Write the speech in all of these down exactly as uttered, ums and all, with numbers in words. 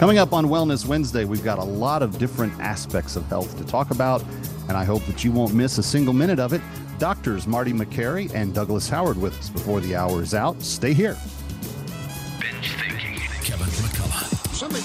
Coming up on Wellness Wednesday, we've got a lot of different aspects of health to talk about, and I hope that you won't miss a single minute of it. Doctors Marty Makary and Douglas Howard with us before the hour is out. Stay here. Binge thinking. Kevin McCullough. Something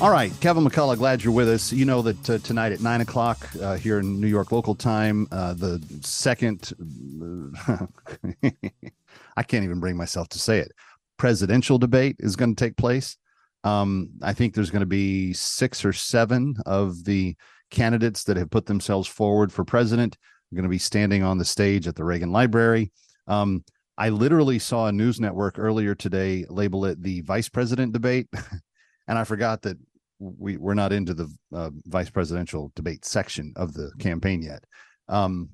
All right, Kevin McCullough, glad you're with us. You know that uh, tonight at nine o'clock uh, here in New York local time, uh, the second, uh, I can't even bring myself to say it, presidential debate is going to take place. Um, I think there's going to be six or seven of the candidates that have put themselves forward for president. Are going to be standing on the stage at the Reagan Library. Um, I literally saw a news network earlier today label it the vice president debate, and I forgot that we, we're not into the uh, vice presidential debate section of the campaign yet. Um,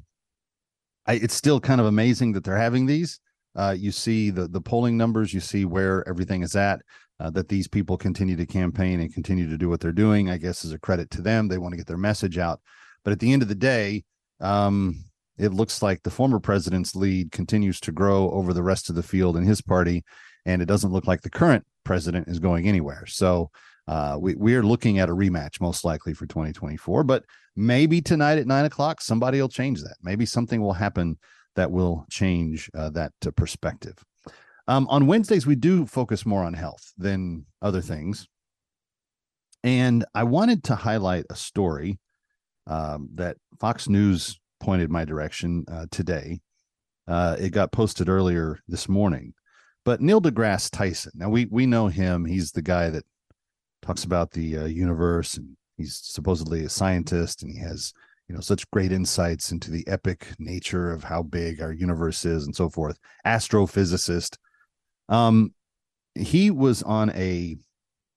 I, it's still kind of amazing that they're having these. Uh, you see the, the polling numbers, you see where everything is at, uh, that these people continue to campaign and continue to do what they're doing, I guess, is a credit to them. They want to get their message out. But at the end of the day, um, it looks like the former president's lead continues to grow over the rest of the field in his party, and it doesn't look like the current president is going anywhere. So uh, we, we are looking at a rematch most likely for twenty twenty-four, but maybe tonight at nine o'clock, somebody will change that. Maybe something will happen that will change uh, that uh, perspective. Um, on Wednesdays, we do focus more on health than other things. And I wanted to highlight a story um, that Fox News pointed my direction uh, today. Uh, it got posted earlier this morning. But Neil deGrasse Tyson, now we we know him. He's the guy that talks about the uh, universe, and he's supposedly a scientist, and he has, you know, such great insights into the epic nature of how big our universe is and so forth. Astrophysicist. Um, he was on a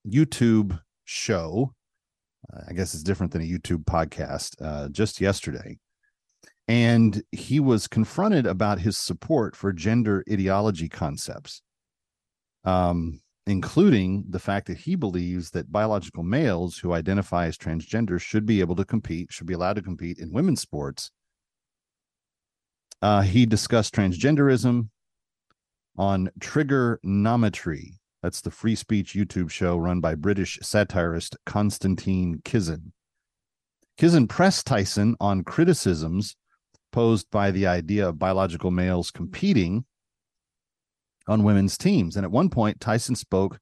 YouTube show. Uh, I guess it's different than a YouTube podcast, uh, just yesterday. And he was confronted about his support for gender ideology concepts, um, including the fact that he believes that biological males who identify as transgender should be able to compete, should be allowed to compete in women's sports. Uh, he discussed transgenderism on Trigger-nometry. That's the free speech YouTube show run by British satirist Konstantin Kisin. Kisin pressed Tyson on criticisms posed by the idea of biological males competing on women's teams. And at one point, Tyson spoke,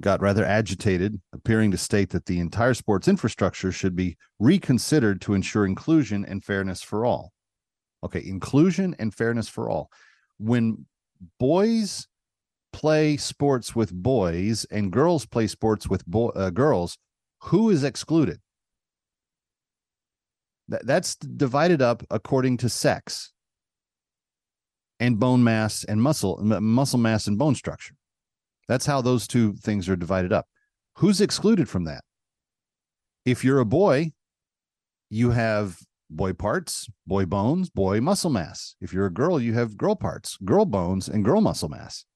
got rather agitated, appearing to state that the entire sports infrastructure should be reconsidered to ensure inclusion and fairness for all. Okay, inclusion and fairness for all. When boys play sports with boys and girls play sports with bo- uh, girls, who is excluded? That's divided up according to sex and bone mass and muscle, muscle mass and bone structure. That's how those two things are divided up. Who's excluded from that? If you're a boy, you have boy parts, boy bones, boy muscle mass. If you're a girl, you have girl parts, girl bones, and girl muscle mass.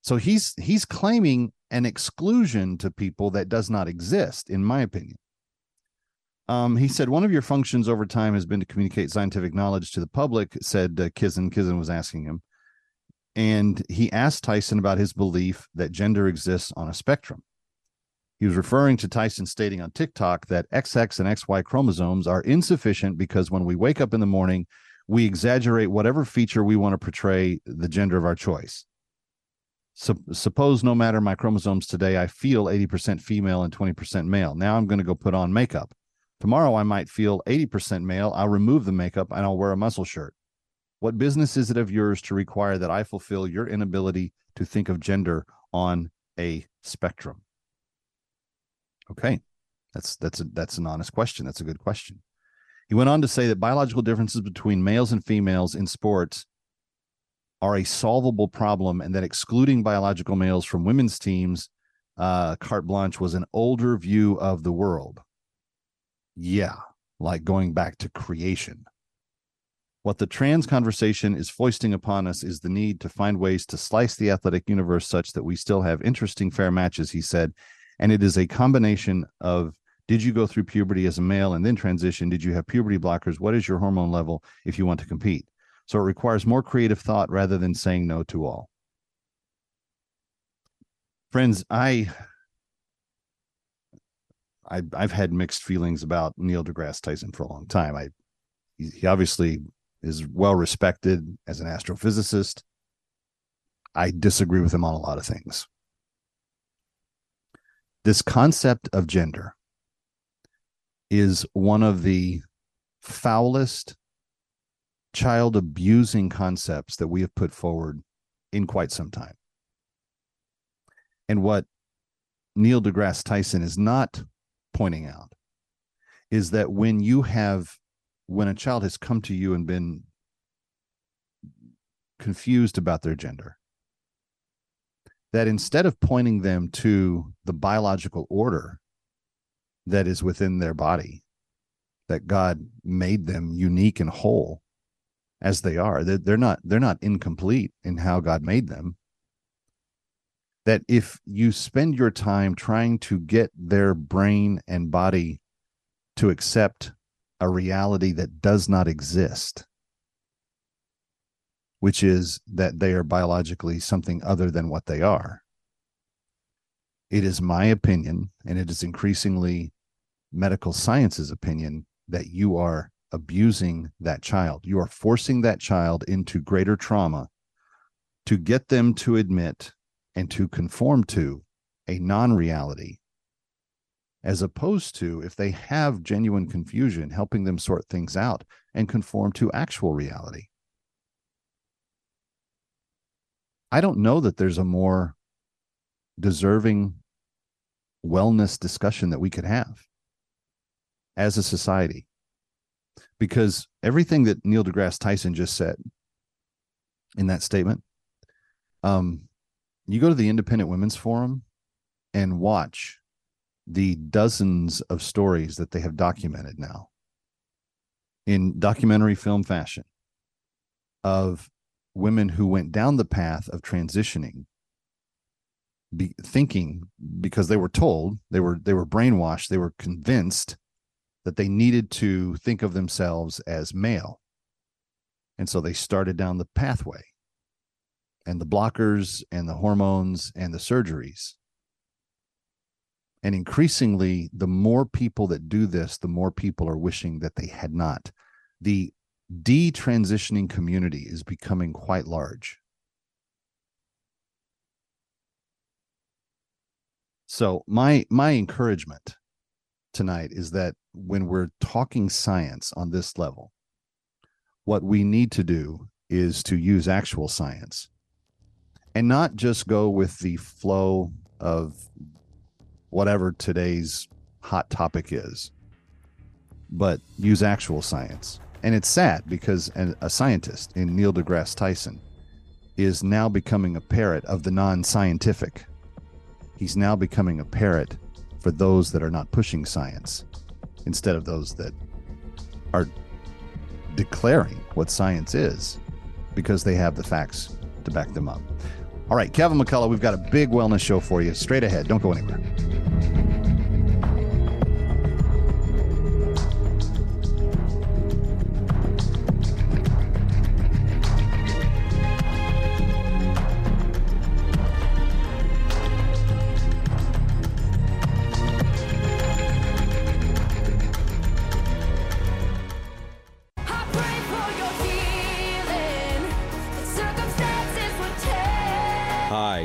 So he's he's claiming an exclusion to people that does not exist, in my opinion. Um, he said, one of your functions over time has been to communicate scientific knowledge to the public, said uh, Kisin. Kisin was asking him. And he asked Tyson about his belief that gender exists on a spectrum. He was referring to Tyson stating on TikTok that X X and X Y chromosomes are insufficient because when we wake up in the morning, we exaggerate whatever feature we want to portray the gender of our choice. So, suppose no matter my chromosomes today, I feel eighty percent female and twenty percent male. Now I'm going to go put on makeup. Tomorrow I might feel eighty percent male. I'll remove the makeup and I'll wear a muscle shirt. What business is it of yours to require that I fulfill your inability to think of gender on a spectrum? Okay, that's that's a, that's an honest question. That's a good question. He went on to say that biological differences between males and females in sports are a solvable problem, and that excluding biological males from women's teams, uh, carte blanche, was an older view of the world. Yeah, like going back to creation. What the trans conversation is foisting upon us is the need to find ways to slice the athletic universe such that we still have interesting, fair matches, he said. And it is a combination of, did you go through puberty as a male and then transition? Did you have puberty blockers? What is your hormone level if you want to compete? So it requires more creative thought rather than saying no to all. Friends, I, I I've had mixed feelings about Neil deGrasse Tyson for a long time. I he obviously is well respected as an astrophysicist. I disagree with him on a lot of things. This concept of gender is one of the foulest, child abusing concepts that we have put forward in quite some time. And what Neil deGrasse Tyson is not pointing out is that when you have, when a child has come to you and been confused about their gender, that instead of pointing them to the biological order that is within their body, that God made them unique and whole as they are, that they're not they're not incomplete in how God made them, that if you spend your time trying to get their brain and body to accept a reality that does not exist, which is that they are biologically something other than what they are, it is my opinion, and it is increasingly medical science's opinion, that you are abusing that child. You are forcing that child into greater trauma to get them to admit and to conform to a non-reality, as opposed to, if they have genuine confusion, helping them sort things out and conform to actual reality. I don't know that there's a more deserving wellness discussion that we could have as a society, because everything that Neil deGrasse Tyson just said in that statement, um, you go to the Independent Women's Forum and watch the dozens of stories that they have documented now in documentary film fashion of women who went down the path of transitioning, Be thinking because they were told, they were they were brainwashed, they were convinced that they needed to think of themselves as male, and so they started down the pathway, and the blockers and the hormones and the surgeries. And increasingly, the more people that do this, the more people are wishing that they had not. The detransitioning community is becoming quite large. So my my encouragement tonight is that when we're talking science on this level, what we need to do is to use actual science and not just go with the flow of whatever today's hot topic is, but use actual science. And it's sad because a scientist in Neil deGrasse Tyson is now becoming a parrot of the non-scientific. He's now becoming a parrot for those that are not pushing science, instead of those that are declaring what science is because they have the facts to back them up. All right, Kevin McCullough, we've got a big wellness show for you straight ahead. Don't go anywhere.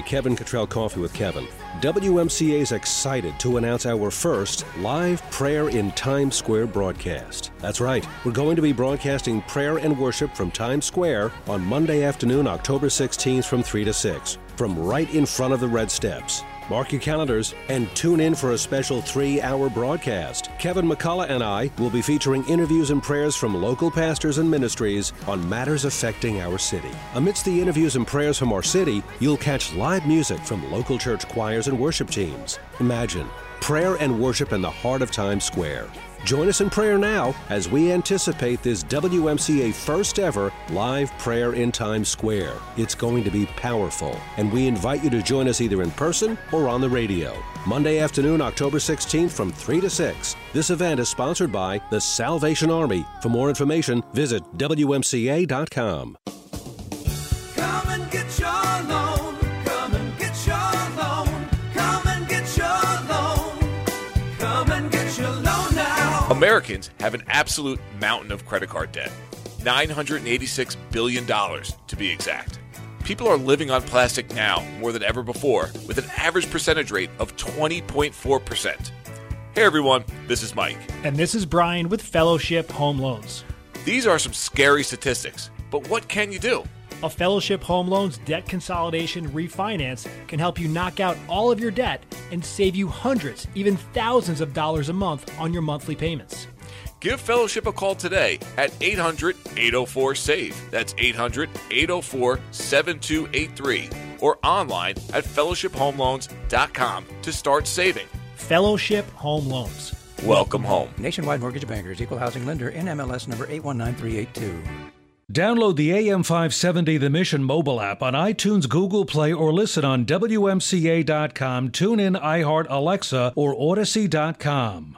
Kevin Cottrell Coffee with Kevin, W M C A is excited to announce our first live prayer in Times Square broadcast. That's right, we're going to be broadcasting prayer and worship from Times Square on Monday afternoon, October sixteenth from three to six, from right in front of the Red Steps. Mark your calendars and tune in for a special three-hour broadcast. Kevin McCullough and I will be featuring interviews and prayers from local pastors and ministries on matters affecting our city. Amidst the interviews and prayers from our city, you'll catch live music from local church choirs and worship teams. Imagine prayer and worship in the heart of Times Square. Join us in prayer now as we anticipate this W M C A first ever live prayer in Times Square. It's going to be powerful, and we invite you to join us either in person or on the radio. Monday afternoon, October sixteenth from three to six. This event is sponsored by the Salvation Army. For more information, visit W M C A dot com. Come and get your loan. Come and get your loan. Come and get your loan. Come and get your loan. Americans have an absolute mountain of credit card debt, nine hundred eighty-six billion dollars to be exact. People are living on plastic now more than ever before with an average percentage rate of twenty point four percent. Hey everyone, this is Mike. And this is Brian with Fellowship Home Loans. These are some scary statistics, but what can you do? A Fellowship Home Loans debt consolidation refinance can help you knock out all of your debt and save you hundreds, even thousands of dollars a month on your monthly payments. Give Fellowship a call today at eight hundred, eight oh four, SAVE. That's eight hundred, eight oh four, seven two eight three or online at fellowship home loans dot com to start saving. Fellowship Home Loans. Welcome home. Nationwide Mortgage Bankers, Equal Housing Lender, N M L S number eight one nine three eight two. Download the A M five seventy The Mission mobile app on iTunes, Google Play, or listen on W M C A dot com, TuneIn, iHeart, Alexa, or Odyssey dot com.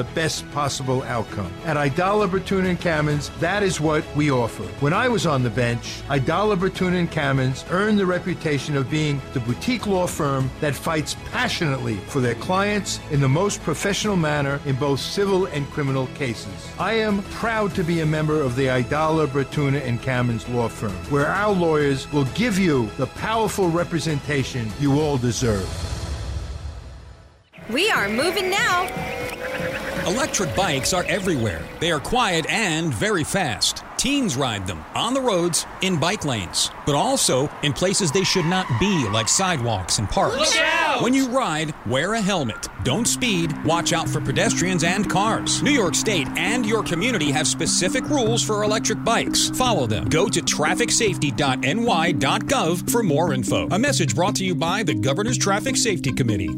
the best possible outcome. At Idala Bertuna and Cammons, that is what we offer. When I was on the bench, Idala Bertuna and Cammons earned the reputation of being the boutique law firm that fights passionately for their clients in the most professional manner in both civil and criminal cases. I am proud to be a member of the Idala Bertuna and Cammons law firm, where our lawyers will give you the powerful representation you all deserve. We are moving now. Electric bikes are everywhere. They are quiet and very fast. Teens ride them on the roads, in bike lanes, but also in places they should not be, like sidewalks and parks. Look out! When you ride, wear a helmet. Don't speed. Watch out for pedestrians and cars. New York State and your community have specific rules for electric bikes. Follow them. Go to traffic safety dot N Y dot gov for more info. A message brought to you by the Governor's Traffic Safety Committee.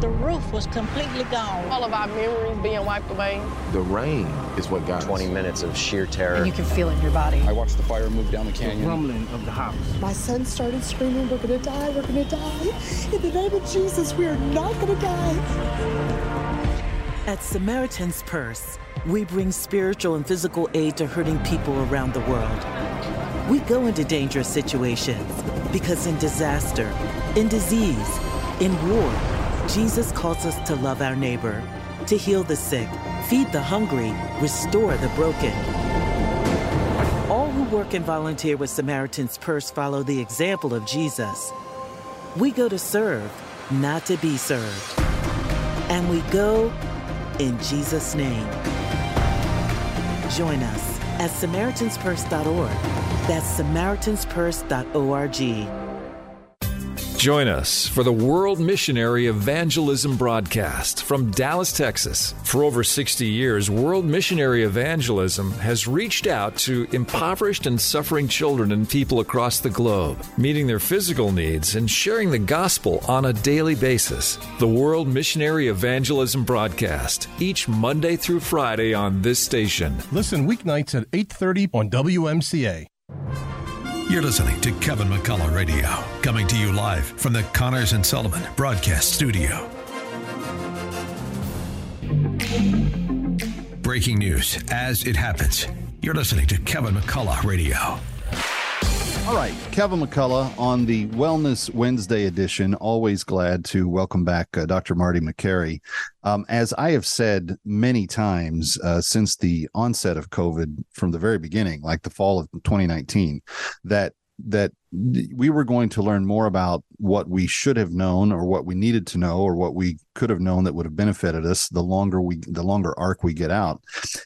The roof was completely gone. All of our memories being wiped away. The rain is what got us. twenty minutes of sheer terror. And you can feel it in your body. I watched the fire move down the canyon. The rumbling of the house. My son started screaming, "We're gonna die, we're gonna die. In the name of Jesus, we are not gonna die." At Samaritan's Purse, we bring spiritual and physical aid to hurting people around the world. We go into dangerous situations because in disaster, in disease, in war, Jesus calls us to love our neighbor, to heal the sick, feed the hungry, restore the broken. All who work and volunteer with Samaritan's Purse follow the example of Jesus. We go to serve, not to be served. And we go in Jesus' name. Join us at Samaritans Purse dot org. That's Samaritans Purse dot org. Join us for the World Missionary Evangelism broadcast from Dallas, Texas. For over sixty years, World Missionary Evangelism has reached out to impoverished and suffering children and people across the globe, meeting their physical needs and sharing the gospel on a daily basis. The World Missionary Evangelism broadcast, each Monday through Friday on this station. Listen weeknights at eight thirty on W M C A. You're listening to Kevin McCullough Radio, coming to you live from the Connors and Sullivan Broadcast Studio. Breaking news as it happens. You're listening to Kevin McCullough Radio. All right, Kevin McCullough on the Wellness Wednesday edition. Always glad to welcome back uh, Doctor Marty Makary. Um, as I have said many times uh, since the onset of COVID from the very beginning, like the fall of twenty nineteen, that that we were going to learn more about what we should have known or what we needed to know or what we could have known that would have benefited us the longer we the longer arc we get out.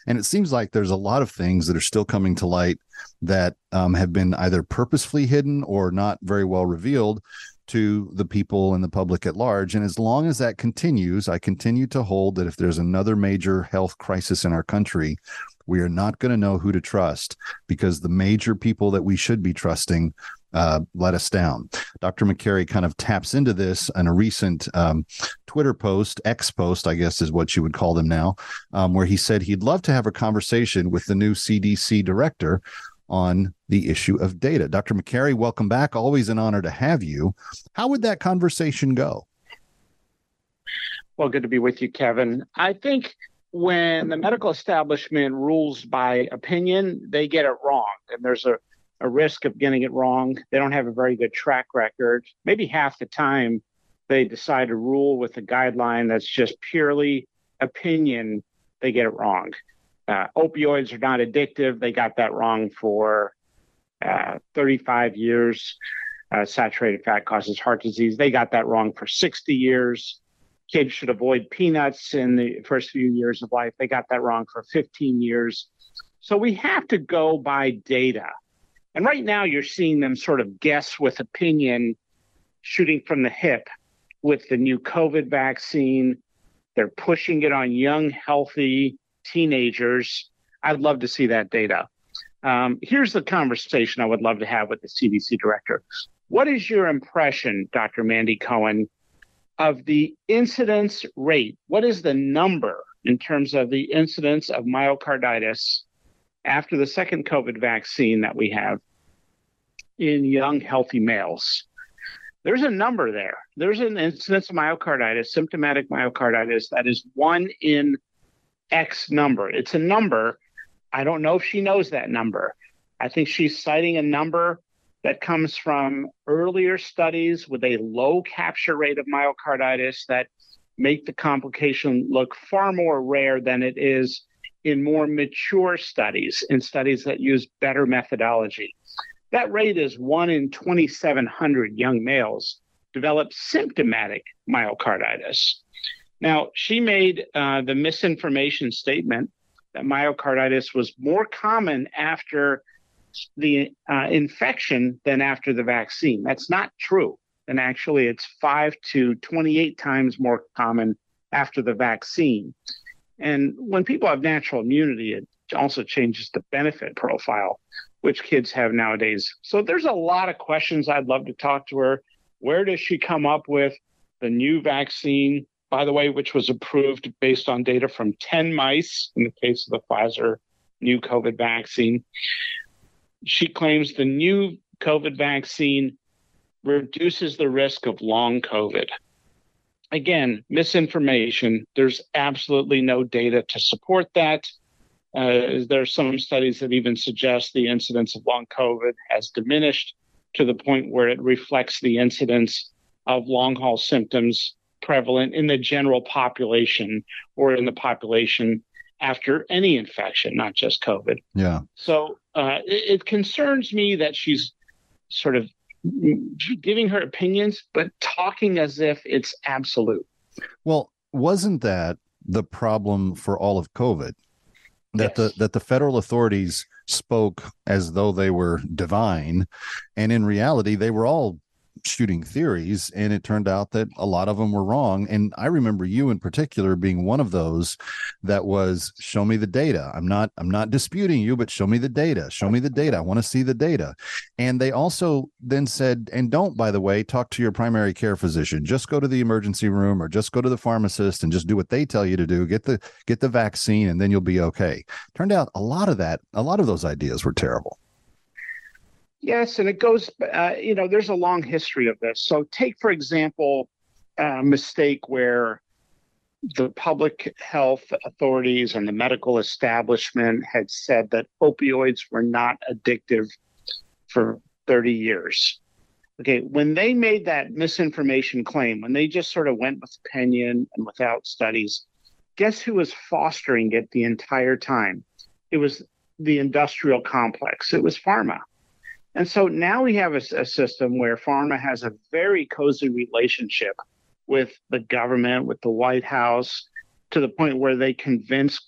And it seems like there's a lot of things that are still coming to light that um, have been either purposefully hidden or not very well revealed to the people and the public at large. And as long as that continues, I continue to hold that if there's another major health crisis in our country, we are not going to know who to trust because the major people that we should be trusting uh, let us down. Doctor Makary kind of taps into this in a recent um, Twitter post, X post, I guess is what you would call them now, um, where he said he'd love to have a conversation with the new C D C director on the issue of data. Doctor Makary, welcome back. Always an honor to have you. How would that conversation go? Well, good to be with you, Kevin. I think when the medical establishment rules by opinion, they get it wrong. And there's a, a risk of getting it wrong. They don't have a very good track record. Maybe half the time they decide to rule with a guideline that's just purely opinion. They get it wrong. Uh, opioids are not addictive. They got that wrong for uh, thirty-five years. Uh, saturated fat causes heart disease. They got that wrong for sixty years. Kids should avoid peanuts in the first few years of life. They got that wrong for fifteen years. So we have to go by data. And right now you're seeing them sort of guess with opinion, shooting from the hip with the new COVID vaccine. They're pushing it on young, healthy teenagers. I'd love to see that data. Um, here's the conversation I would love to have with the C D C director. What is your impression, Doctor Mandy Cohen, of the incidence rate? What is the number in terms of the incidence of myocarditis after the second COVID vaccine that we have in young, healthy males? There's a number there. There's an incidence of myocarditis, symptomatic myocarditis, that is one in X number. It's a number. I don't know if she knows that number. I think she's citing a number that comes from earlier studies with a low capture rate of myocarditis that make the complication look far more rare than it is in more mature studies, in studies that use better methodology. That rate is one in twenty-seven hundred young males develop symptomatic myocarditis. Now, she made uh, the misinformation statement that myocarditis was more common after the uh, infection than after the vaccine. That's not true. And actually, it's five to twenty-eight times more common after the vaccine. And when people have natural immunity, it also changes the benefit profile, which kids have nowadays. So there's a lot of questions. I'd love to talk to her. Where does she come up with the new vaccine, by the way, which was approved based on data from ten mice in the case of the Pfizer new COVID vaccine? She claims the new COVID vaccine reduces the risk of long COVID. Again, misinformation. There's absolutely no data to support that. Uh, there are some studies that even suggest the incidence of long COVID has diminished to the point where it reflects the incidence of long-haul symptoms prevalent in the general population or in the population after any infection, not just COVID. Yeah. So uh, it, it concerns me that she's sort of giving her opinions, but talking as if it's absolute. Well, wasn't that the problem for all of COVID? That yes. the that the federal authorities spoke as though they were divine, and in reality, they were all shooting theories, and it turned out that a lot of them were wrong. And I remember you in particular being one of those that was, show me the data. I'm not I'm not disputing you, but show me the data. Show me the data. I want to see the data. And they also then said, and don't, by the way, talk to your primary care physician. Just go to the emergency room or just go to the pharmacist and just do what they tell you to do. Get the get the vaccine and then you'll be okay. Turned out a lot of that, a lot of those ideas were terrible. Yes, and it goes, uh, you know, there's a long history of this. So take, for example, a mistake where the public health authorities and the medical establishment had said that opioids were not addictive for thirty years. Okay, when they made that misinformation claim, when they just sort of went with opinion and without studies, guess who was fostering it the entire time? It was the industrial complex. It was pharma. And so now we have a, a system where pharma has a very cozy relationship with the government, with the White House, to the point where they convince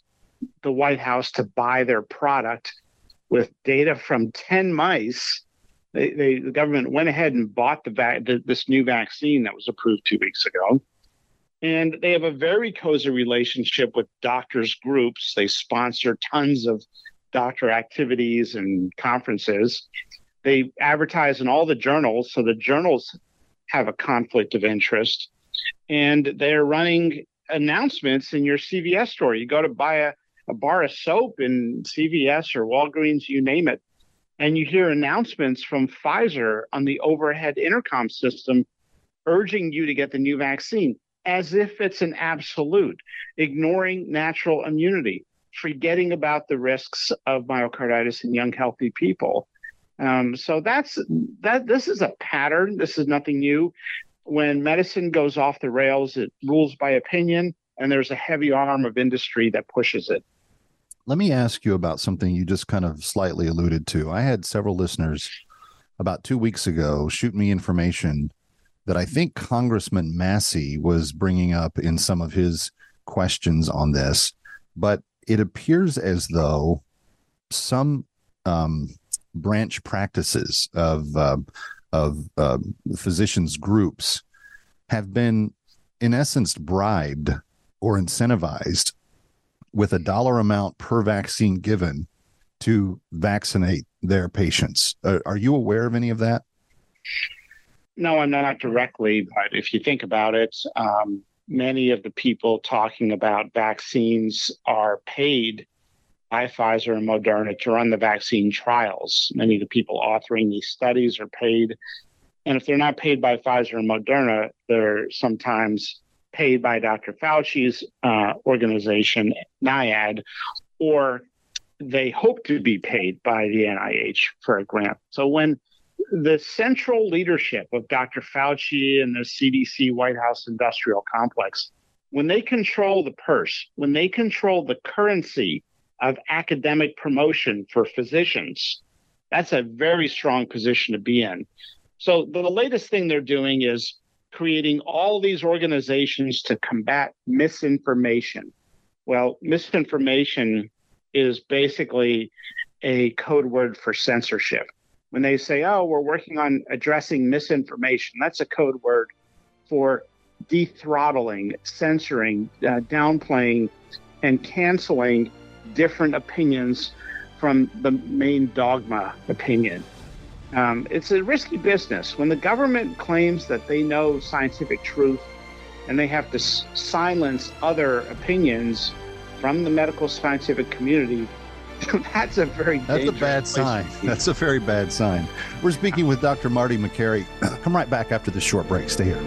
the White House to buy their product with data from ten mice. They, they, the government went ahead and bought the va- this new vaccine that was approved two weeks ago. And they have a very cozy relationship with doctors' groups. They sponsor tons of doctor activities and conferences. They advertise in all the journals, so the journals have a conflict of interest. And they're running announcements in your C V S store. You go to buy a, a bar of soap in C V S or Walgreens, you name it. And you hear announcements from Pfizer on the overhead intercom system urging you to get the new vaccine as if it's an absolute, ignoring natural immunity, forgetting about the risks of myocarditis in young, healthy people. Um, so that's that. This is a pattern. This is nothing new. When medicine goes off the rails, it rules by opinion, and there's a heavy arm of industry that pushes it. Let me ask you about something you just kind of slightly alluded to. I had several listeners about two weeks ago shoot me information that I think Congressman Massey was bringing up in some of his questions on this, but it appears as though some um, branch practices of uh, of uh, physicians groups have been, in essence, bribed or incentivized with a dollar amount per vaccine given to vaccinate their patients. Are, are you aware of any of that? No, I'm not directly, but if you think about it, um, many of the people talking about vaccines are paid by Pfizer and Moderna to run the vaccine trials. Many of the people authoring these studies are paid. And if they're not paid by Pfizer and Moderna, they're sometimes paid by Doctor Fauci's uh, organization, NIAID, or they hope to be paid by the N I H for a grant. So when the central leadership of Doctor Fauci and the C D C White House industrial complex, when they control the purse, when they control the currency of academic promotion for physicians, that's a very strong position to be in. So the latest thing they're doing is creating all these organizations to combat misinformation. Well, misinformation is basically a code word for censorship. When they say, oh, we're working on addressing misinformation, that's a code word for de-throttling, censoring, uh, downplaying, and canceling different opinions from the main dogma opinion. Um, it's a risky business. When the government claims that they know scientific truth and they have to s- silence other opinions from the medical scientific community, that's a very That's a bad sign. That's a very bad sign. We're speaking with Doctor Marty Makary. Come right back after this short break. Stay here.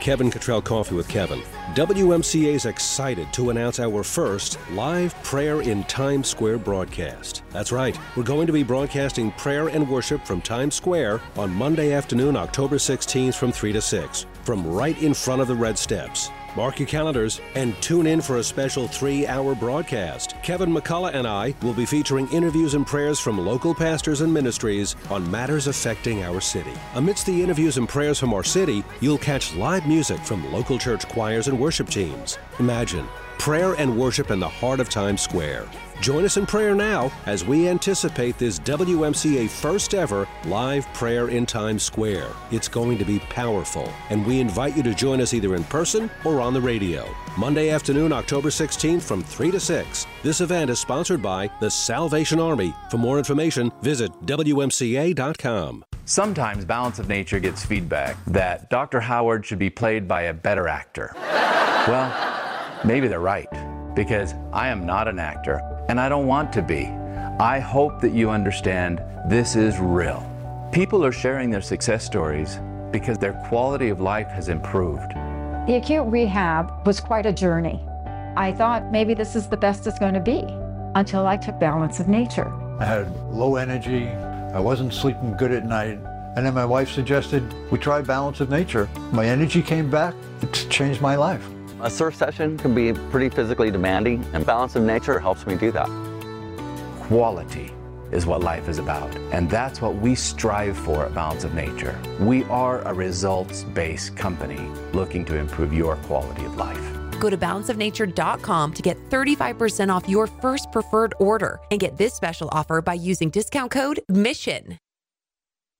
Kevin Cottrell, Coffee with Kevin. W M C A is excited to announce our first live prayer in Times Square broadcast. That's right. We're going to be broadcasting prayer and worship from Times Square on Monday afternoon, October sixteenth from three to six, from right in front of the Red Steps. Mark your calendars and tune in for a special three-hour broadcast. Kevin McCullough and I will be featuring interviews and prayers from local pastors and ministries on matters affecting our city. Amidst the interviews and prayers from our city, you'll catch live music from local church choirs and worship teams. Imagine prayer and worship in the heart of Times Square. Join us in prayer now as we anticipate this W M C A first ever live prayer in Times Square. It's going to be powerful, and we invite you to join us either in person or on the radio. Monday afternoon, October sixteenth from three to six. This event is sponsored by the Salvation Army. For more information, visit W M C A dot com. Sometimes Balance of Nature gets feedback that Doctor Howard should be played by a better actor. Well, maybe they're right, because I am not an actor, and I don't want to be. I hope that you understand this is real. People are sharing their success stories because their quality of life has improved. The acute rehab was quite a journey. I thought maybe this is the best it's going to be until I took Balance of Nature. I had low energy. I wasn't sleeping good at night. And then my wife suggested we try Balance of Nature. My energy came back. It's changed my life. A surf session can be pretty physically demanding, and Balance of Nature helps me do that. Quality is what life is about, and that's what we strive for at Balance of Nature. We are a results-based company looking to improve your quality of life. Go to balance of nature dot com to get thirty-five percent off your first preferred order and get this special offer by using discount code MISSION.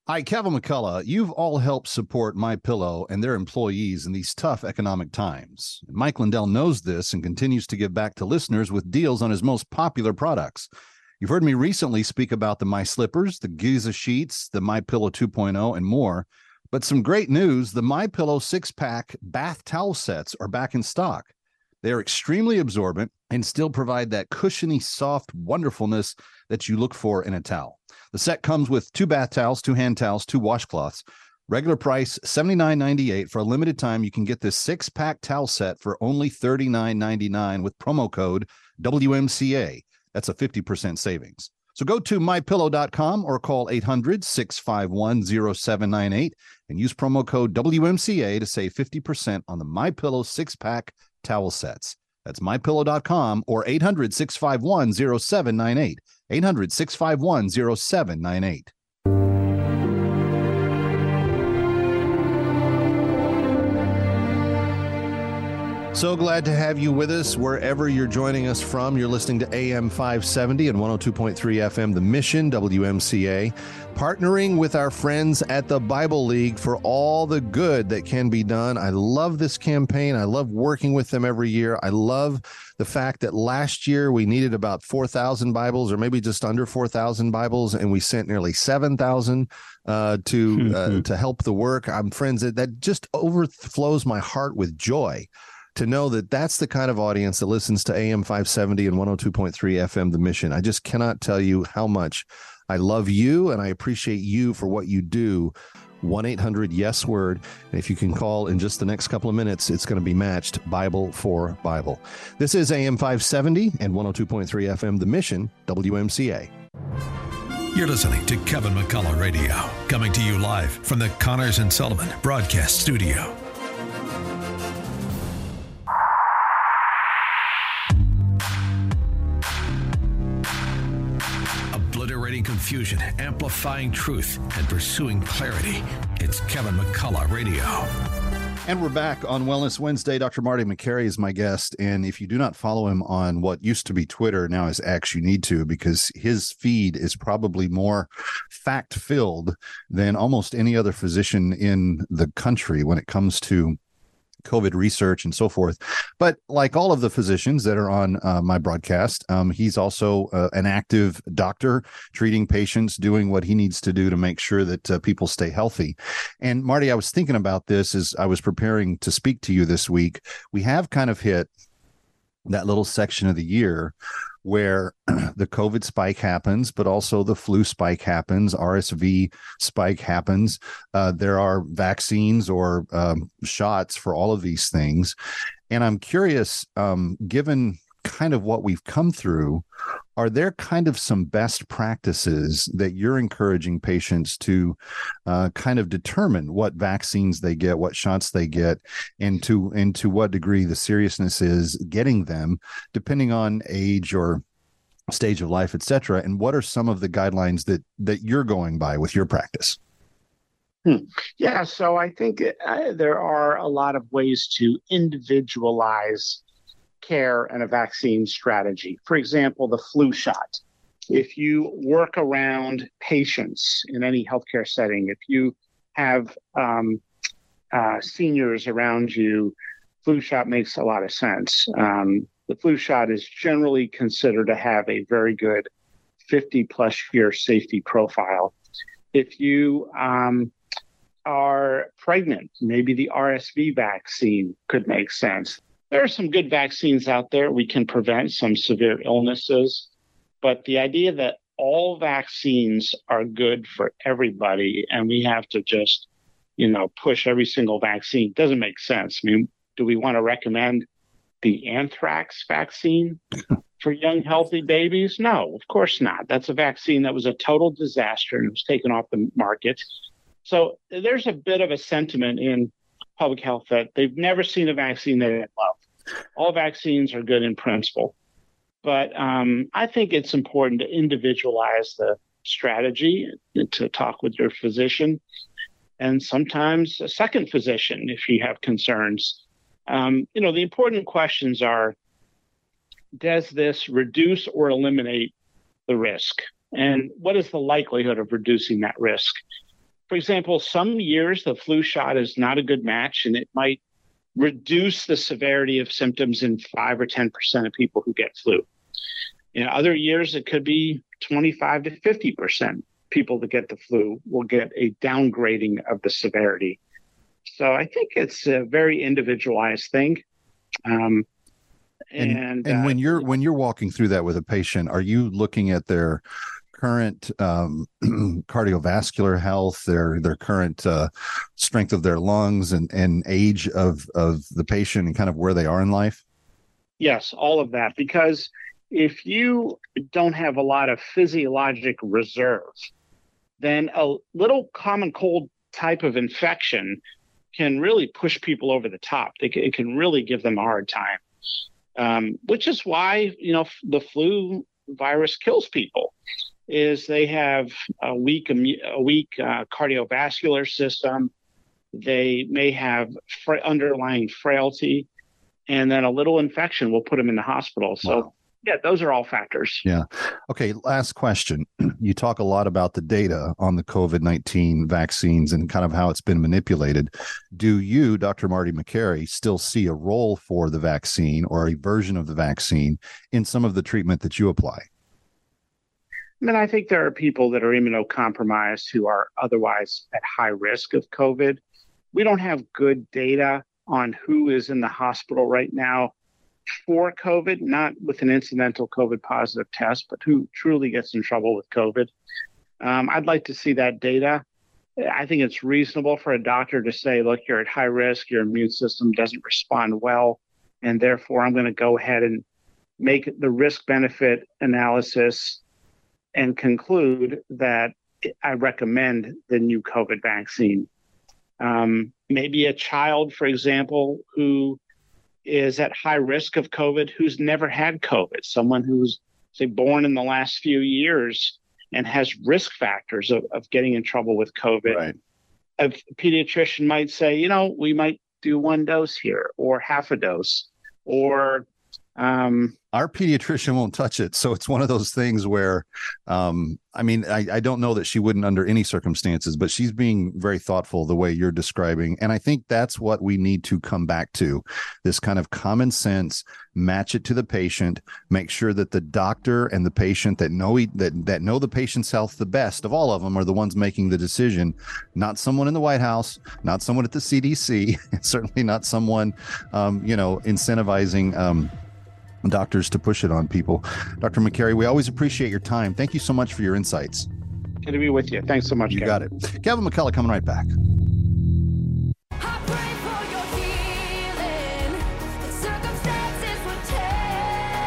Hi, Kevin McCullough. You've all helped support MyPillow and their employees in these tough economic times. Mike Lindell knows this and continues to give back to listeners with deals on his most popular products. You've heard me recently speak about the My Slippers, the Giza Sheets, the MyPillow two point oh, and more. But some great news, the MyPillow six-pack bath towel sets are back in stock. They are extremely absorbent and still provide that cushiony, soft wonderfulness that you look for in a towel. The set comes with two bath towels, two hand towels, two washcloths. Regular price seventy-nine ninety-eight. For a limited time, you can get this six-pack towel set for only thirty-nine ninety-nine with promo code W M C A. That's a fifty percent savings. So go to my pillow dot com or call eight hundred, six five one, zero seven nine eight and use promo code W M C A to save fifty percent on the MyPillow six-pack towel sets. That's my pillow dot com or eight hundred, six five one, zero seven nine eight. eight hundred, six five one, zero seven nine eight. So glad to have you with us wherever you're joining us from. You're listening to A M five seventy and one oh two point three F M, The Mission, W M C A, partnering with our friends at the Bible League for all the good that can be done. I love this campaign. I love working with them every year. I love the fact that last year we needed about four thousand Bibles, or maybe just under four thousand Bibles, and we sent nearly seven thousand uh, to uh, to help the work. I'm friends that, that just overflows my heart with joy to know that that's the kind of audience that listens to A M five seventy and one oh two point three F M, The Mission. I just cannot tell you how much I love you, and I appreciate you for what you do. one eight hundred yes word. And if you can call in just the next couple of minutes, it's going to be matched Bible for Bible. This is A M five seventy and one oh two point three F M, The Mission, W M C A. You're listening to Kevin McCullough Radio, coming to you live from the Connors and Sullivan Broadcast Studio. Confusion, amplifying truth, and pursuing clarity. It's Kevin McCullough Radio. And we're back on Wellness Wednesday. Doctor Marty Makary is my guest. And if you do not follow him on what used to be Twitter, now is X, you need to, because his feed is probably more fact-filled than almost any other physician in the country when it comes to COVID research and so forth. But like all of the physicians that are on uh, my broadcast, um, he's also uh, an active doctor treating patients, doing what he needs to do to make sure that uh, people stay healthy. And Marty, I was thinking about this as I was preparing to speak to you this week. We have kind of hit that little section of the year where the COVID spike happens, but also the flu spike happens, R S V spike happens. Uh, there are vaccines or um, shots for all of these things. And I'm curious, um, given kind of what we've come through, are there kind of some best practices that you're encouraging patients to uh, kind of determine what vaccines they get, what shots they get, and to and to what degree the seriousness is getting them, depending on age or stage of life, et cetera? And what are some of the guidelines that that you're going by with your practice? Hmm. Yeah, so I think uh, there are a lot of ways to individualize care and a vaccine strategy. For example, the flu shot. If you work around patients in any healthcare setting, if you have um, uh, seniors around you, flu shot makes a lot of sense. Um, the flu shot is generally considered to have a very good fifty plus year safety profile. If you um, are pregnant, maybe the R S V vaccine could make sense. There are some good vaccines out there. We can prevent some severe illnesses, but the idea that all vaccines are good for everybody and we have to just, you know, push every single vaccine doesn't make sense. I mean, do we want to recommend the anthrax vaccine for young, healthy babies? No, of course not. That's a vaccine that was a total disaster and it was taken off the market. So there's a bit of a sentiment in public health that they've never seen a vaccine they didn't love. All vaccines are good in principle. But um, I think it's important to individualize the strategy, to talk with your physician, and sometimes a second physician if you have concerns. Um, you know, the important questions are, does this reduce or eliminate the risk? And what is the likelihood of reducing that risk? For example, some years the flu shot is not a good match, and it might reduce the severity of symptoms in five or ten percent of people who get flu. In other years, it could be twenty-five to fifty percent people that get the flu will get a downgrading of the severity. So I think it's a very individualized thing. Um, and and, and uh, when you're when you're walking through that with a patient, are you looking at their current um, cardiovascular health, their their current uh, strength of their lungs, and, and age of, of the patient, and kind of where they are in life? Yes, all of that. Because if you don't have a lot of physiologic reserve, then a little common cold type of infection can really push people over the top. It can, it can really give them a hard time, um, which is why, you know, the flu virus kills people. Is they have a weak, a weak uh, cardiovascular system. They may have fra- underlying frailty, and then a little infection will put them in the hospital. So, wow. Yeah, those are all factors. Yeah. Okay, last question. You talk a lot about the data on the COVID nineteen vaccines and kind of how it's been manipulated. Do you, Doctor Marty Makary, still see a role for the vaccine or a version of the vaccine in some of the treatment that you apply? I mean, I think there are people that are immunocompromised who are otherwise at high risk of COVID. We don't have good data on who is in the hospital right now for COVID, not with an incidental COVID positive test, but who truly gets in trouble with COVID. Um, I'd like to see that data. I think it's reasonable for a doctor to say, look, you're at high risk, your immune system doesn't respond well, and therefore I'm going to go ahead and make the risk-benefit analysis and conclude that I recommend the new COVID vaccine. Um, maybe a child, for example, who is at high risk of COVID, who's never had COVID, someone who's, say, born in the last few years and has risk factors of, of getting in trouble with COVID. Right. A pediatrician might say, you know, we might do one dose here or half a dose or... Um, Our pediatrician won't touch it. So it's one of those things where, um, I mean, I, I don't know that she wouldn't under any circumstances, but she's being very thoughtful the way you're describing. And I think that's what we need to come back to, this kind of common sense, match it to the patient, make sure that the doctor and the patient that know that that know the patient's health the best of all of them are the ones making the decision, not someone in the White House, not someone at the C D C, and certainly not someone, um, you know, incentivizing um doctors to push it on people. Doctor Makary, we always appreciate your time. Thank you so much for your insights. Good to be with you. Thanks so much. You Kevin. Got it. Kevin McCullough coming right back.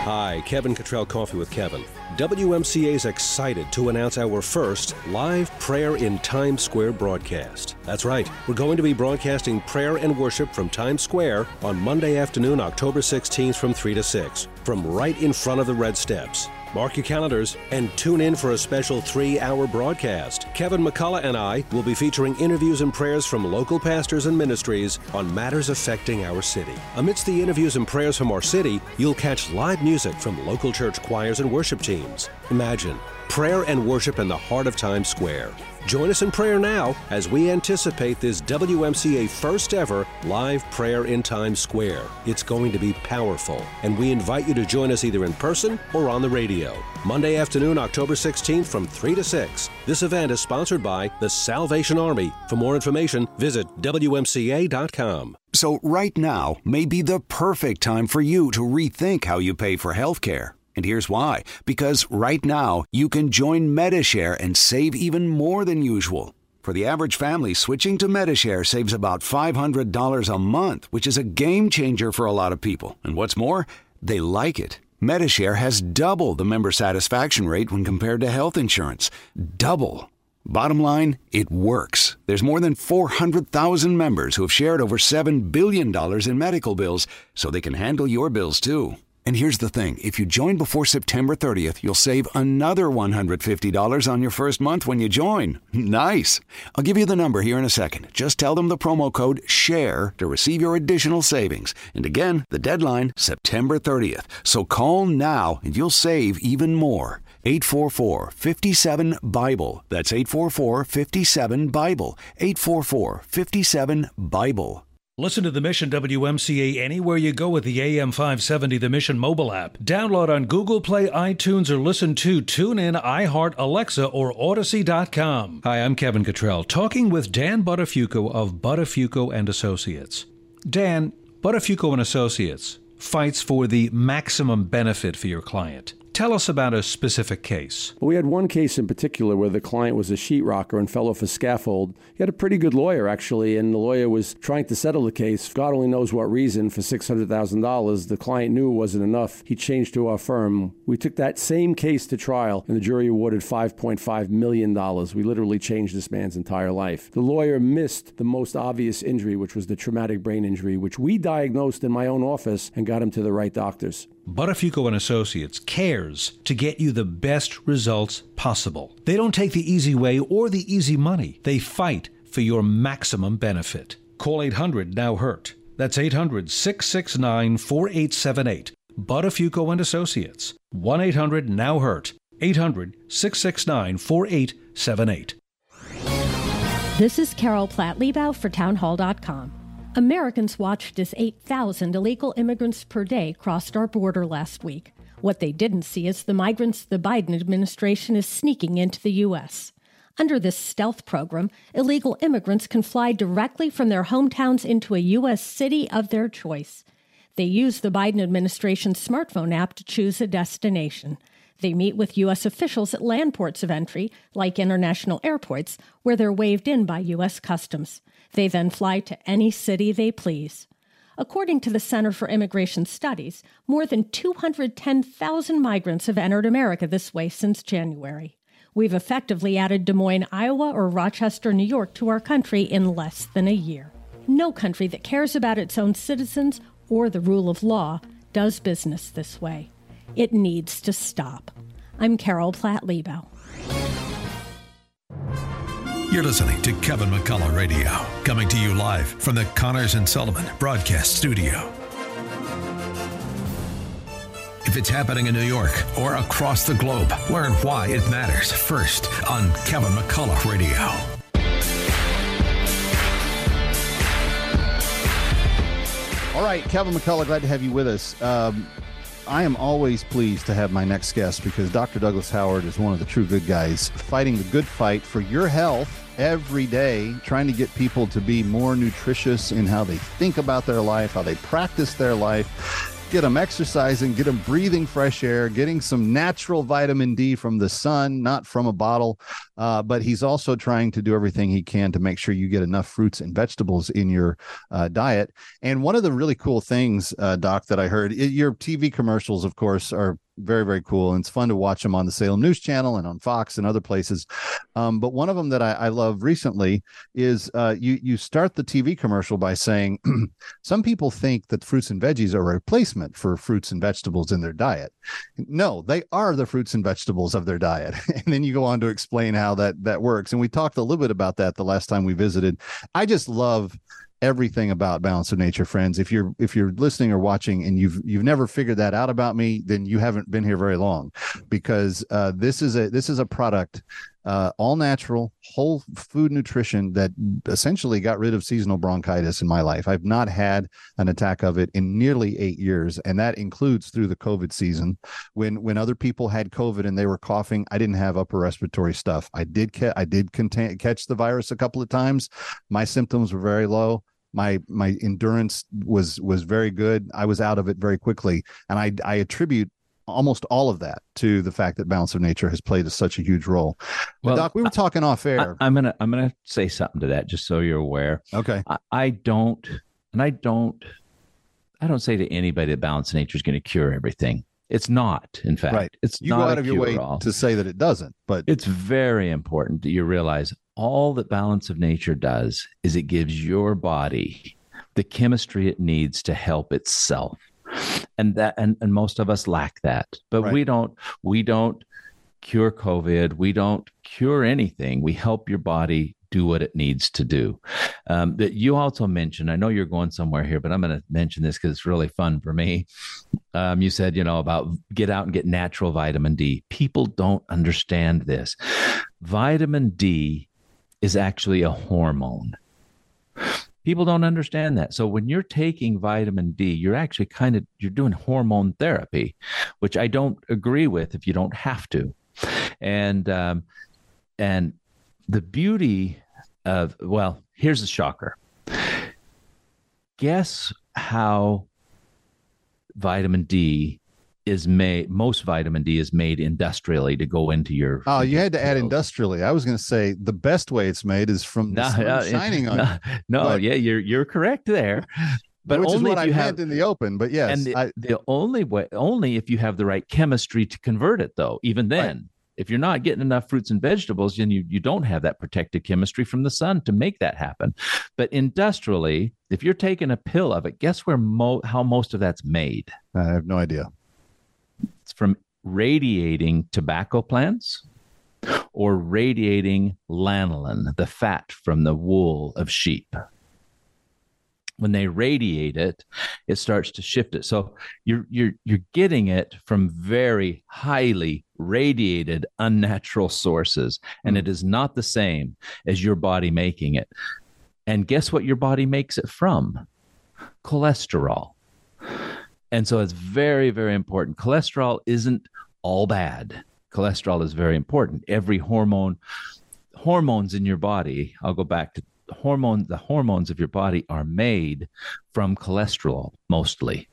Hi, Kevin Cottrell, Coffee with Kevin. W M C A is excited to announce our first live prayer in Times Square broadcast. That's right. We're going to be broadcasting prayer and worship from Times Square on Monday afternoon, October sixteenth from three to six, from right in front of the Red Steps. Mark your calendars and tune in for a special three-hour broadcast. Kevin McCullough and I will be featuring interviews and prayers from local pastors and ministries on matters affecting our city. Amidst the interviews and prayers from our city, you'll catch live music from local church choirs and worship teams. Imagine prayer and worship in the heart of Times Square. Join us in prayer now as we anticipate this W M C A first ever live prayer in Times Square. It's going to be powerful, and we invite you to join us either in person or on the radio. Monday afternoon, October sixteenth from three to six. This event is sponsored by the Salvation Army. For more information, visit W M C A dot com. So right now may be the perfect time for you to rethink how you pay for health care. And here's why. Because right now, you can join MediShare and save even more than usual. For the average family, switching to MediShare saves about five hundred dollars a month, which is a game changer for a lot of people. And what's more, they like it. MediShare has double the member satisfaction rate when compared to health insurance. Double. Bottom line, it works. There's more than four hundred thousand members who have shared over seven billion dollars in medical bills, so they can handle your bills too. And here's the thing. If you join before September thirtieth, you'll save another one hundred fifty dollars on your first month when you join. Nice. I'll give you the number here in a second. Just tell them the promo code SHARE to receive your additional savings. And again, the deadline, September thirtieth. So call now and you'll save even more. eight four four, five seven, BIBLE. That's eight four four, five seven, BIBLE. eight four four, five seven, BIBLE. Listen to The Mission W M C A anywhere you go with the A M five seventy The Mission mobile app. Download on Google Play, iTunes, or listen to TuneIn, iHeart, Alexa, or Odyssey dot com. Hi, I'm Kevin Cottrell, talking with Dan Buttafuoco of Buttafuoco and Associates. Dan, Buttafuoco and Associates fights for the maximum benefit for your client. Tell us about a specific case. Well, we had one case in particular where the client was a sheetrocker and fell off a scaffold. He had a pretty good lawyer, actually, and the lawyer was trying to settle the case, God only knows what reason, for six hundred thousand dollars. The client knew it wasn't enough. He changed to our firm. We took that same case to trial, and the jury awarded five point five million dollars. We literally changed this man's entire life. The lawyer missed the most obvious injury, which was the traumatic brain injury, which we diagnosed in my own office and got him to the right doctors. Buttafuoco and Associates cares to get you the best results possible. They don't take the easy way or the easy money. They fight for your maximum benefit. Call eight hundred, now hurt. That's eight hundred, six six nine, four eight seven eight. Buttafuoco and Associates. one eight hundred, now hurt. eight hundred, six six nine, four eight seven eight. This is Carol Platt Liebau for townhall dot com. Americans watched as eight thousand illegal immigrants per day crossed our border last week. What they didn't see is the migrants the Biden administration is sneaking into the U S. Under this stealth program, illegal immigrants can fly directly from their hometowns into a U S city of their choice. They use the Biden administration's smartphone app to choose a destination. They meet with U S officials at land ports of entry, like international airports, where they're waved in by U S Customs. They then fly to any city they please. According to the Center for Immigration Studies, more than two hundred ten thousand migrants have entered America this way since January. We've effectively added Des Moines, Iowa, or Rochester, New York to our country in less than a year. No country that cares about its own citizens or the rule of law does business this way. It needs to stop. I'm Carol Platt Liebau. You're listening to Kevin McCullough Radio, coming to you live from the Connors and Sullivan Broadcast Studio. If it's happening in New York or across the globe, learn why it matters first on Kevin McCullough Radio. All right, Kevin McCullough, glad to have you with us. Um, I am always pleased to have my next guest because Doctor Douglas Howard is one of the true good guys fighting the good fight for your health every day, trying to get people to be more nutritious in how they think about their life, how they practice their life, get them exercising, get them breathing fresh air, getting some natural vitamin D from the sun, not from a bottle. Uh, but he's also trying to do everything he can to make sure you get enough fruits and vegetables in your uh, diet. And one of the really cool things, uh, Doc, that I heard, it, your T V commercials, of course, are very, very cool. And it's fun to watch them on the Salem News Channel and on Fox and other places. Um, but one of them that I, I love recently is uh, you, you start the T V commercial by saying, some people think that fruits and veggies are a replacement for fruits and vegetables in their diet. No, they are the fruits and vegetables of their diet. And then you go on to explain how that, that works. And we talked a little bit about that the last time we visited. I just love everything about Balance of Nature, friends. If you're if you're listening or watching and you've you've never figured that out about me, then you haven't been here very long, because uh, this is a this is a product, uh, all natural, whole food nutrition that essentially got rid of seasonal bronchitis in my life. I've not had an attack of it in nearly eight years, and that includes through the COVID season. When when other people had COVID and they were coughing, I didn't have upper respiratory stuff. I did ca- I did contain- catch the virus a couple of times. My symptoms were very low. My my endurance was was very good. I was out of it very quickly. And I, I attribute almost all of that to the fact that Balance of Nature has played such a huge role. Well, Doc, we were talking I, off air. I, I'm going to I'm gonna say something to that just so you're aware. Okay. I, I don't and I don't I don't say to anybody that Balance of Nature is going to cure everything. It's not, in fact. Right. It's you not go out of your way all. to say that it doesn't, but it's very important that you realize all that Balance of Nature does is it gives your body the chemistry it needs to help itself. And that and, and most of us lack that. But right. we don't we don't cure COVID. We don't cure anything. We help your body do what it needs to do. Um, that you also mentioned, I know you're going somewhere here, but I'm going to mention this because it's really fun for me. Um, you said, you know, about get out and get natural vitamin D. People don't understand this. Vitamin D is actually a hormone. People don't understand that. So when you're taking vitamin D, you're actually kind of, you're doing hormone therapy, which I don't agree with if you don't have to. And, um, and the beauty of, well, here's the shocker. Guess how vitamin D is made. Most vitamin D is made industrially to go into your. Oh, you had to add industrially. I was going to say the best way it's made is from the no, sun no, shining on. No, you. no but, yeah, you're you're correct there. But which only is what I had in the open. But yes, and the, I, the only way, only if you have the right chemistry to convert it, though. Even then. Right. If you're not getting enough fruits and vegetables, then you, you don't have that protected chemistry from the sun to make that happen. But industrially, if you're taking a pill of it, guess where mo- how most of that's made? I have no idea. It's from radiating tobacco plants or radiating lanolin, the fat from the wool of sheep. When they radiate it, it starts to shift it. So you're you're you're getting it from very highly radiated, unnatural sources, and it is not the same as your body making it. And guess what your body makes it from? Cholesterol. And so it's very, very important. Cholesterol isn't all bad. Cholesterol is very important. Every hormone, hormones in your body, I'll go back to hormones, the hormones of your body are made from cholesterol mostly.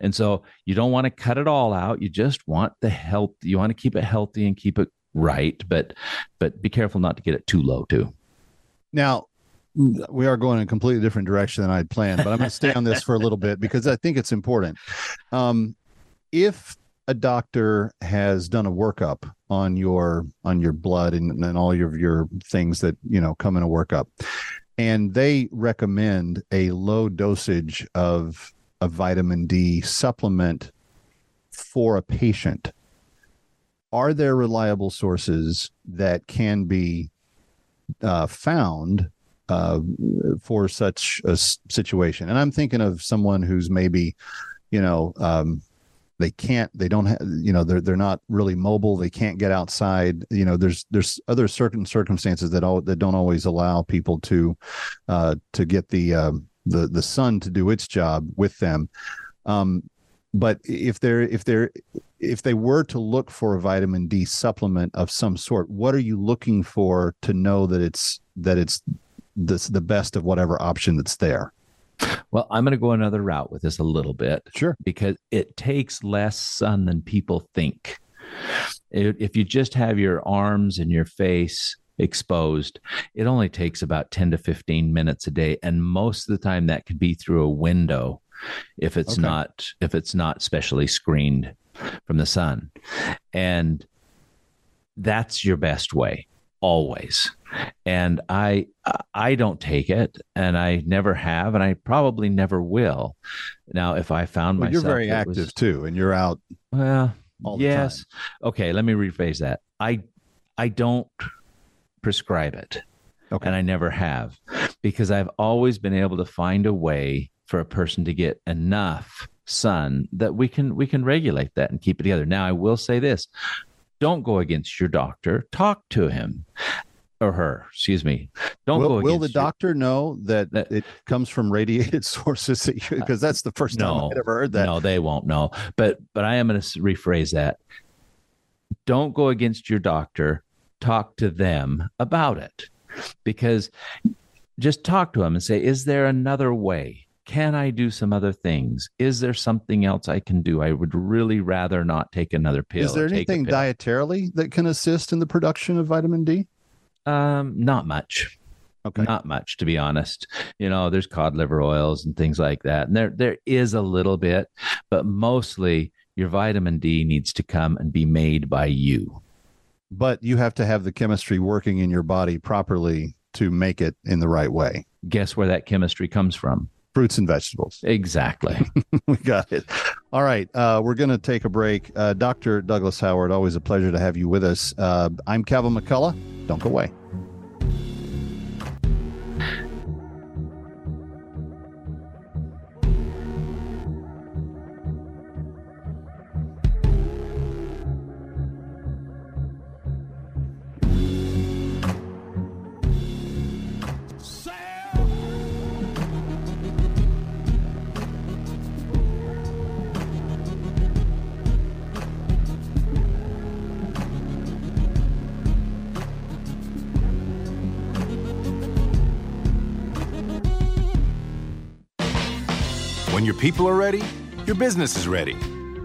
And so you don't want to cut it all out. You just want the health. You want to keep it healthy and keep it right. But, but be careful not to get it too low too. Now, we are going in a completely different direction than I'd planned, but I'm going to stay on this for a little bit because I think it's important. Um, if a doctor has done a workup on your on your blood and, and all of your, your things that, you know, come in a workup, and they recommend a low dosage of a vitamin D supplement for a patient, are there reliable sources that can be uh, found uh, for such a situation? And I'm thinking of someone who's maybe, you know, um, They can't, they don't have, you know, they're, they're not really mobile. They can't get outside. You know, there's, there's other certain circumstances that all, that don't always allow people to, uh, to get the, uh, the, the sun to do its job with them. Um, but if they're, if they're, if they were to look for a vitamin D supplement of some sort, what are you looking for to know that it's, that it's this, the best of whatever option that's there? Well, I'm going to go another route with this a little bit. Sure. Because it takes less sun than people think. If you just have your arms and your face exposed, it only takes about ten to fifteen minutes a day. And most of the time that could be through a window if it's okay. not if it's not specially screened from the sun. And that's your best way always. And I, I don't take it, and I never have, and I probably never will. Now, if I found well, myself, you're very active was, too, and you're out. Well, all the yes. Time. Okay. Let me rephrase that. I, I don't prescribe it. Okay. And I never have, because I've always been able to find a way for a person to get enough sun that we can, we can regulate that and keep it together. Now, I will say this. Don't go against your doctor. Talk to him or her. Excuse me. Don't will, go against Will the doctor you. know that, that it comes from radiated sources? Because that's the first no, time I've ever heard that. No, they won't know. But but I am going to rephrase that. Don't go against your doctor. Talk to them about it. Because just talk to them and say, is there another way? Can I do some other things? Is there something else I can do? I would really rather not take another pill. Is there anything dietarily that can assist in the production of vitamin D? Um, not much. Okay. Not much, to be honest. You know, there's cod liver oils and things like that. And there, there is a little bit, but mostly your vitamin D needs to come and be made by you. But you have to have the chemistry working in your body properly to make it in the right way. Guess where that chemistry comes from? Fruits and vegetables. Exactly. We got it. All right. Uh, we're going to take a break. Uh, Doctor Douglas Howard, always a pleasure to have you with us. Uh, I'm Kevin McCullough. Don't go away. When your people are ready, your business is ready.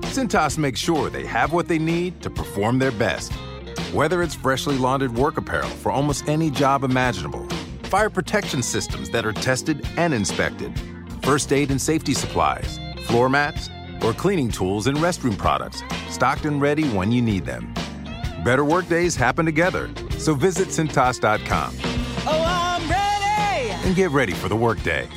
Cintas makes sure they have what they need to perform their best. Whether it's freshly laundered work apparel for almost any job imaginable, fire protection systems that are tested and inspected, first aid and safety supplies, floor mats, or cleaning tools and restroom products, stocked and ready when you need them. Better workdays happen together, so visit Cintas dot com. Oh, I'm ready! And get ready for the workday.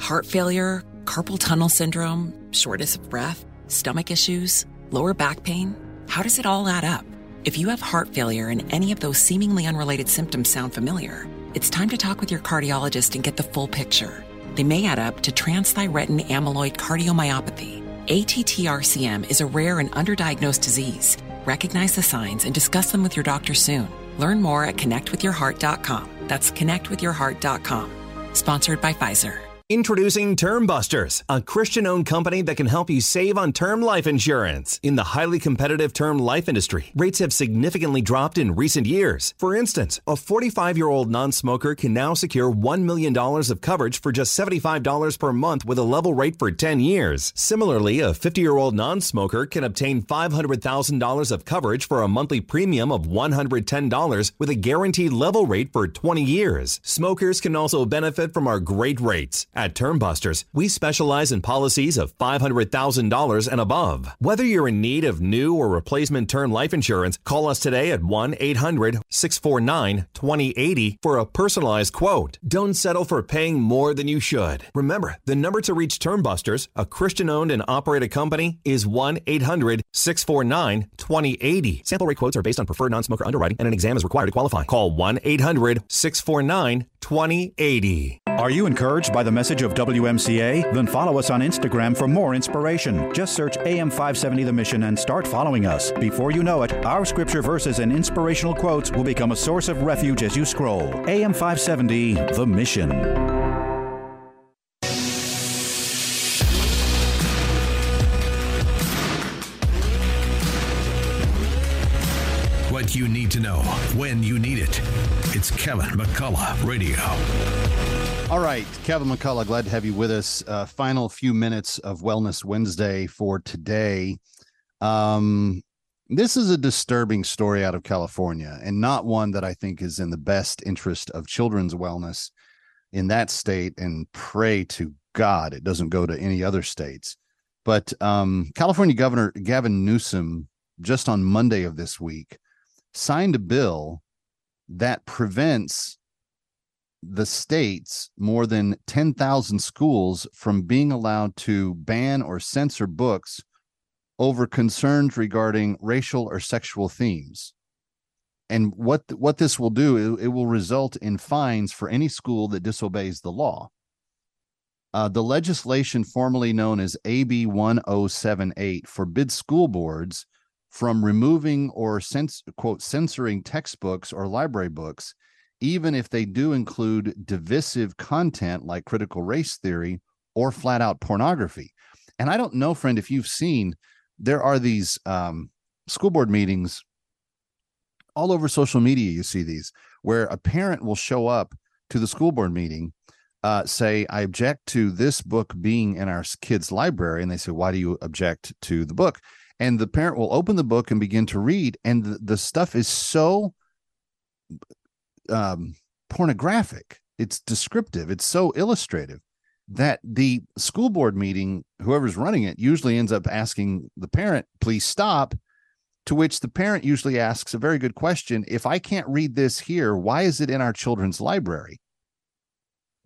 Heart failure, carpal tunnel syndrome, shortness of breath, stomach issues, lower back pain. How does it all add up? If you have heart failure and any of those seemingly unrelated symptoms sound familiar, it's time to talk with your cardiologist and get the full picture. They may add up to transthyretin amyloid cardiomyopathy. A T T R C M is a rare and underdiagnosed disease. Recognize the signs and discuss them with your doctor soon. Learn more at connect with your heart dot com. That's connect with your heart dot com. Sponsored by Pfizer. Introducing Term Busters, a Christian-owned company that can help you save on term life insurance. In the highly competitive term life industry, rates have significantly dropped in recent years. For instance, a forty-five-year-old non-smoker can now secure one million dollars of coverage for just seventy-five dollars per month with a level rate for ten years. Similarly, a fifty-year-old non-smoker can obtain five hundred thousand dollars of coverage for a monthly premium of one hundred ten dollars with a guaranteed level rate for twenty years. Smokers can also benefit from our great rates. At Term Busters, we specialize in policies of five hundred thousand dollars and above. Whether you're in need of new or replacement term life insurance, call us today at one eight hundred six four nine two zero eight zero for a personalized quote. Don't settle for paying more than you should. Remember, the number to reach Term Busters, a Christian-owned and operated company, is one eight hundred six four nine two zero eight zero. Sample rate quotes are based on preferred non-smoker underwriting, and an exam is required to qualify. Call one eight hundred six four nine two zero eight zero. Are you encouraged by the message of W M C A? Then follow us on Instagram for more inspiration. Just search A M five seventy The Mission and start following us. Before you know it, our scripture verses and inspirational quotes will become a source of refuge as you scroll. A M five seventy The Mission. What you need to know when you need it. It's Kevin McCullough Radio. All right, Kevin McCullough, glad to have you with us. Uh, final few minutes of Wellness Wednesday for today. Um, this is a disturbing story out of California, and not one that I think is in the best interest of children's wellness in that state, and pray to God it doesn't go to any other states. But um, California Governor Gavin Newsom, just on Monday of this week, signed a bill that prevents the state's more than ten thousand schools from being allowed to ban or censor books over concerns regarding racial or sexual themes. And what what this will do, it, it will result in fines for any school that disobeys the law. Uh, the legislation, formerly known as A B one oh seven eight, forbids school boards from removing or, cens- quote, censoring textbooks or library books, even if they do include divisive content like critical race theory or flat-out pornography. And I don't know, friend, if you've seen, there are these um, school board meetings all over social media. You see these where a parent will show up to the school board meeting, uh, say, I object to this book being in our kid's library. And they say, why do you object to the book? And the parent will open the book and begin to read. And the, the stuff is so um, pornographic. It's descriptive. It's so illustrative that the school board meeting, whoever's running it, usually ends up asking the parent, please stop, to which the parent usually asks a very good question. If I can't read this here, why is it in our children's library?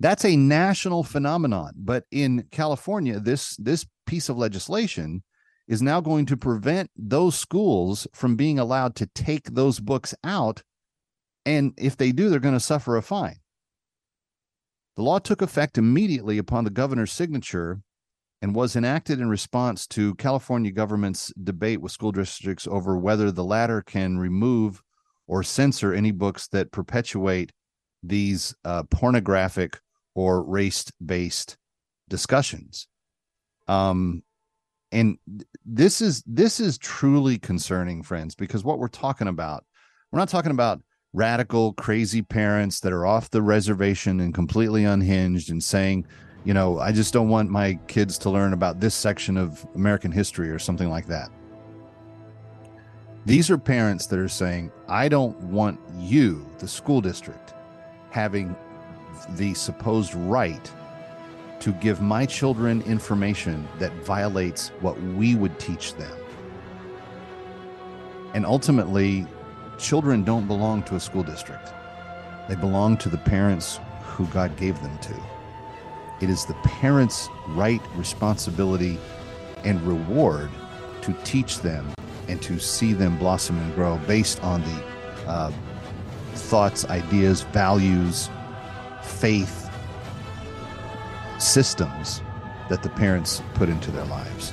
That's a national phenomenon. But in California, this, this piece of legislation is now going to prevent those schools from being allowed to take those books out. And if they do, they're going to suffer a fine. The law took effect immediately upon the governor's signature and was enacted in response to California government's debate with school districts over whether the latter can remove or censor any books that perpetuate these uh, pornographic or race-based discussions. Um, and this is this is truly concerning, friends, because what we're talking about, we're not talking about radical, crazy parents that are off the reservation and completely unhinged and saying, you know, I just don't want my kids to learn about this section of American history or something like that. These are parents that are saying, I don't want you, the school district, having the supposed right to give my children information that violates what we would teach them. And ultimately, children don't belong to a school district. They belong to the parents who God gave them to. It is the parents' right, responsibility, and reward to teach them and to see them blossom and grow based on the uh, thoughts, ideas, values, faith, systems that the parents put into their lives.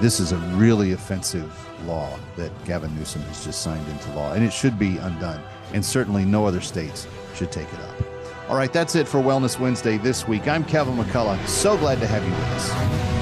This is a really offensive law that Gavin Newsom has just signed into law, and it should be undone. And certainly no other states should take it up. All right, that's it for Wellness Wednesday this week. I'm Kevin McCullough. So glad to have you with us.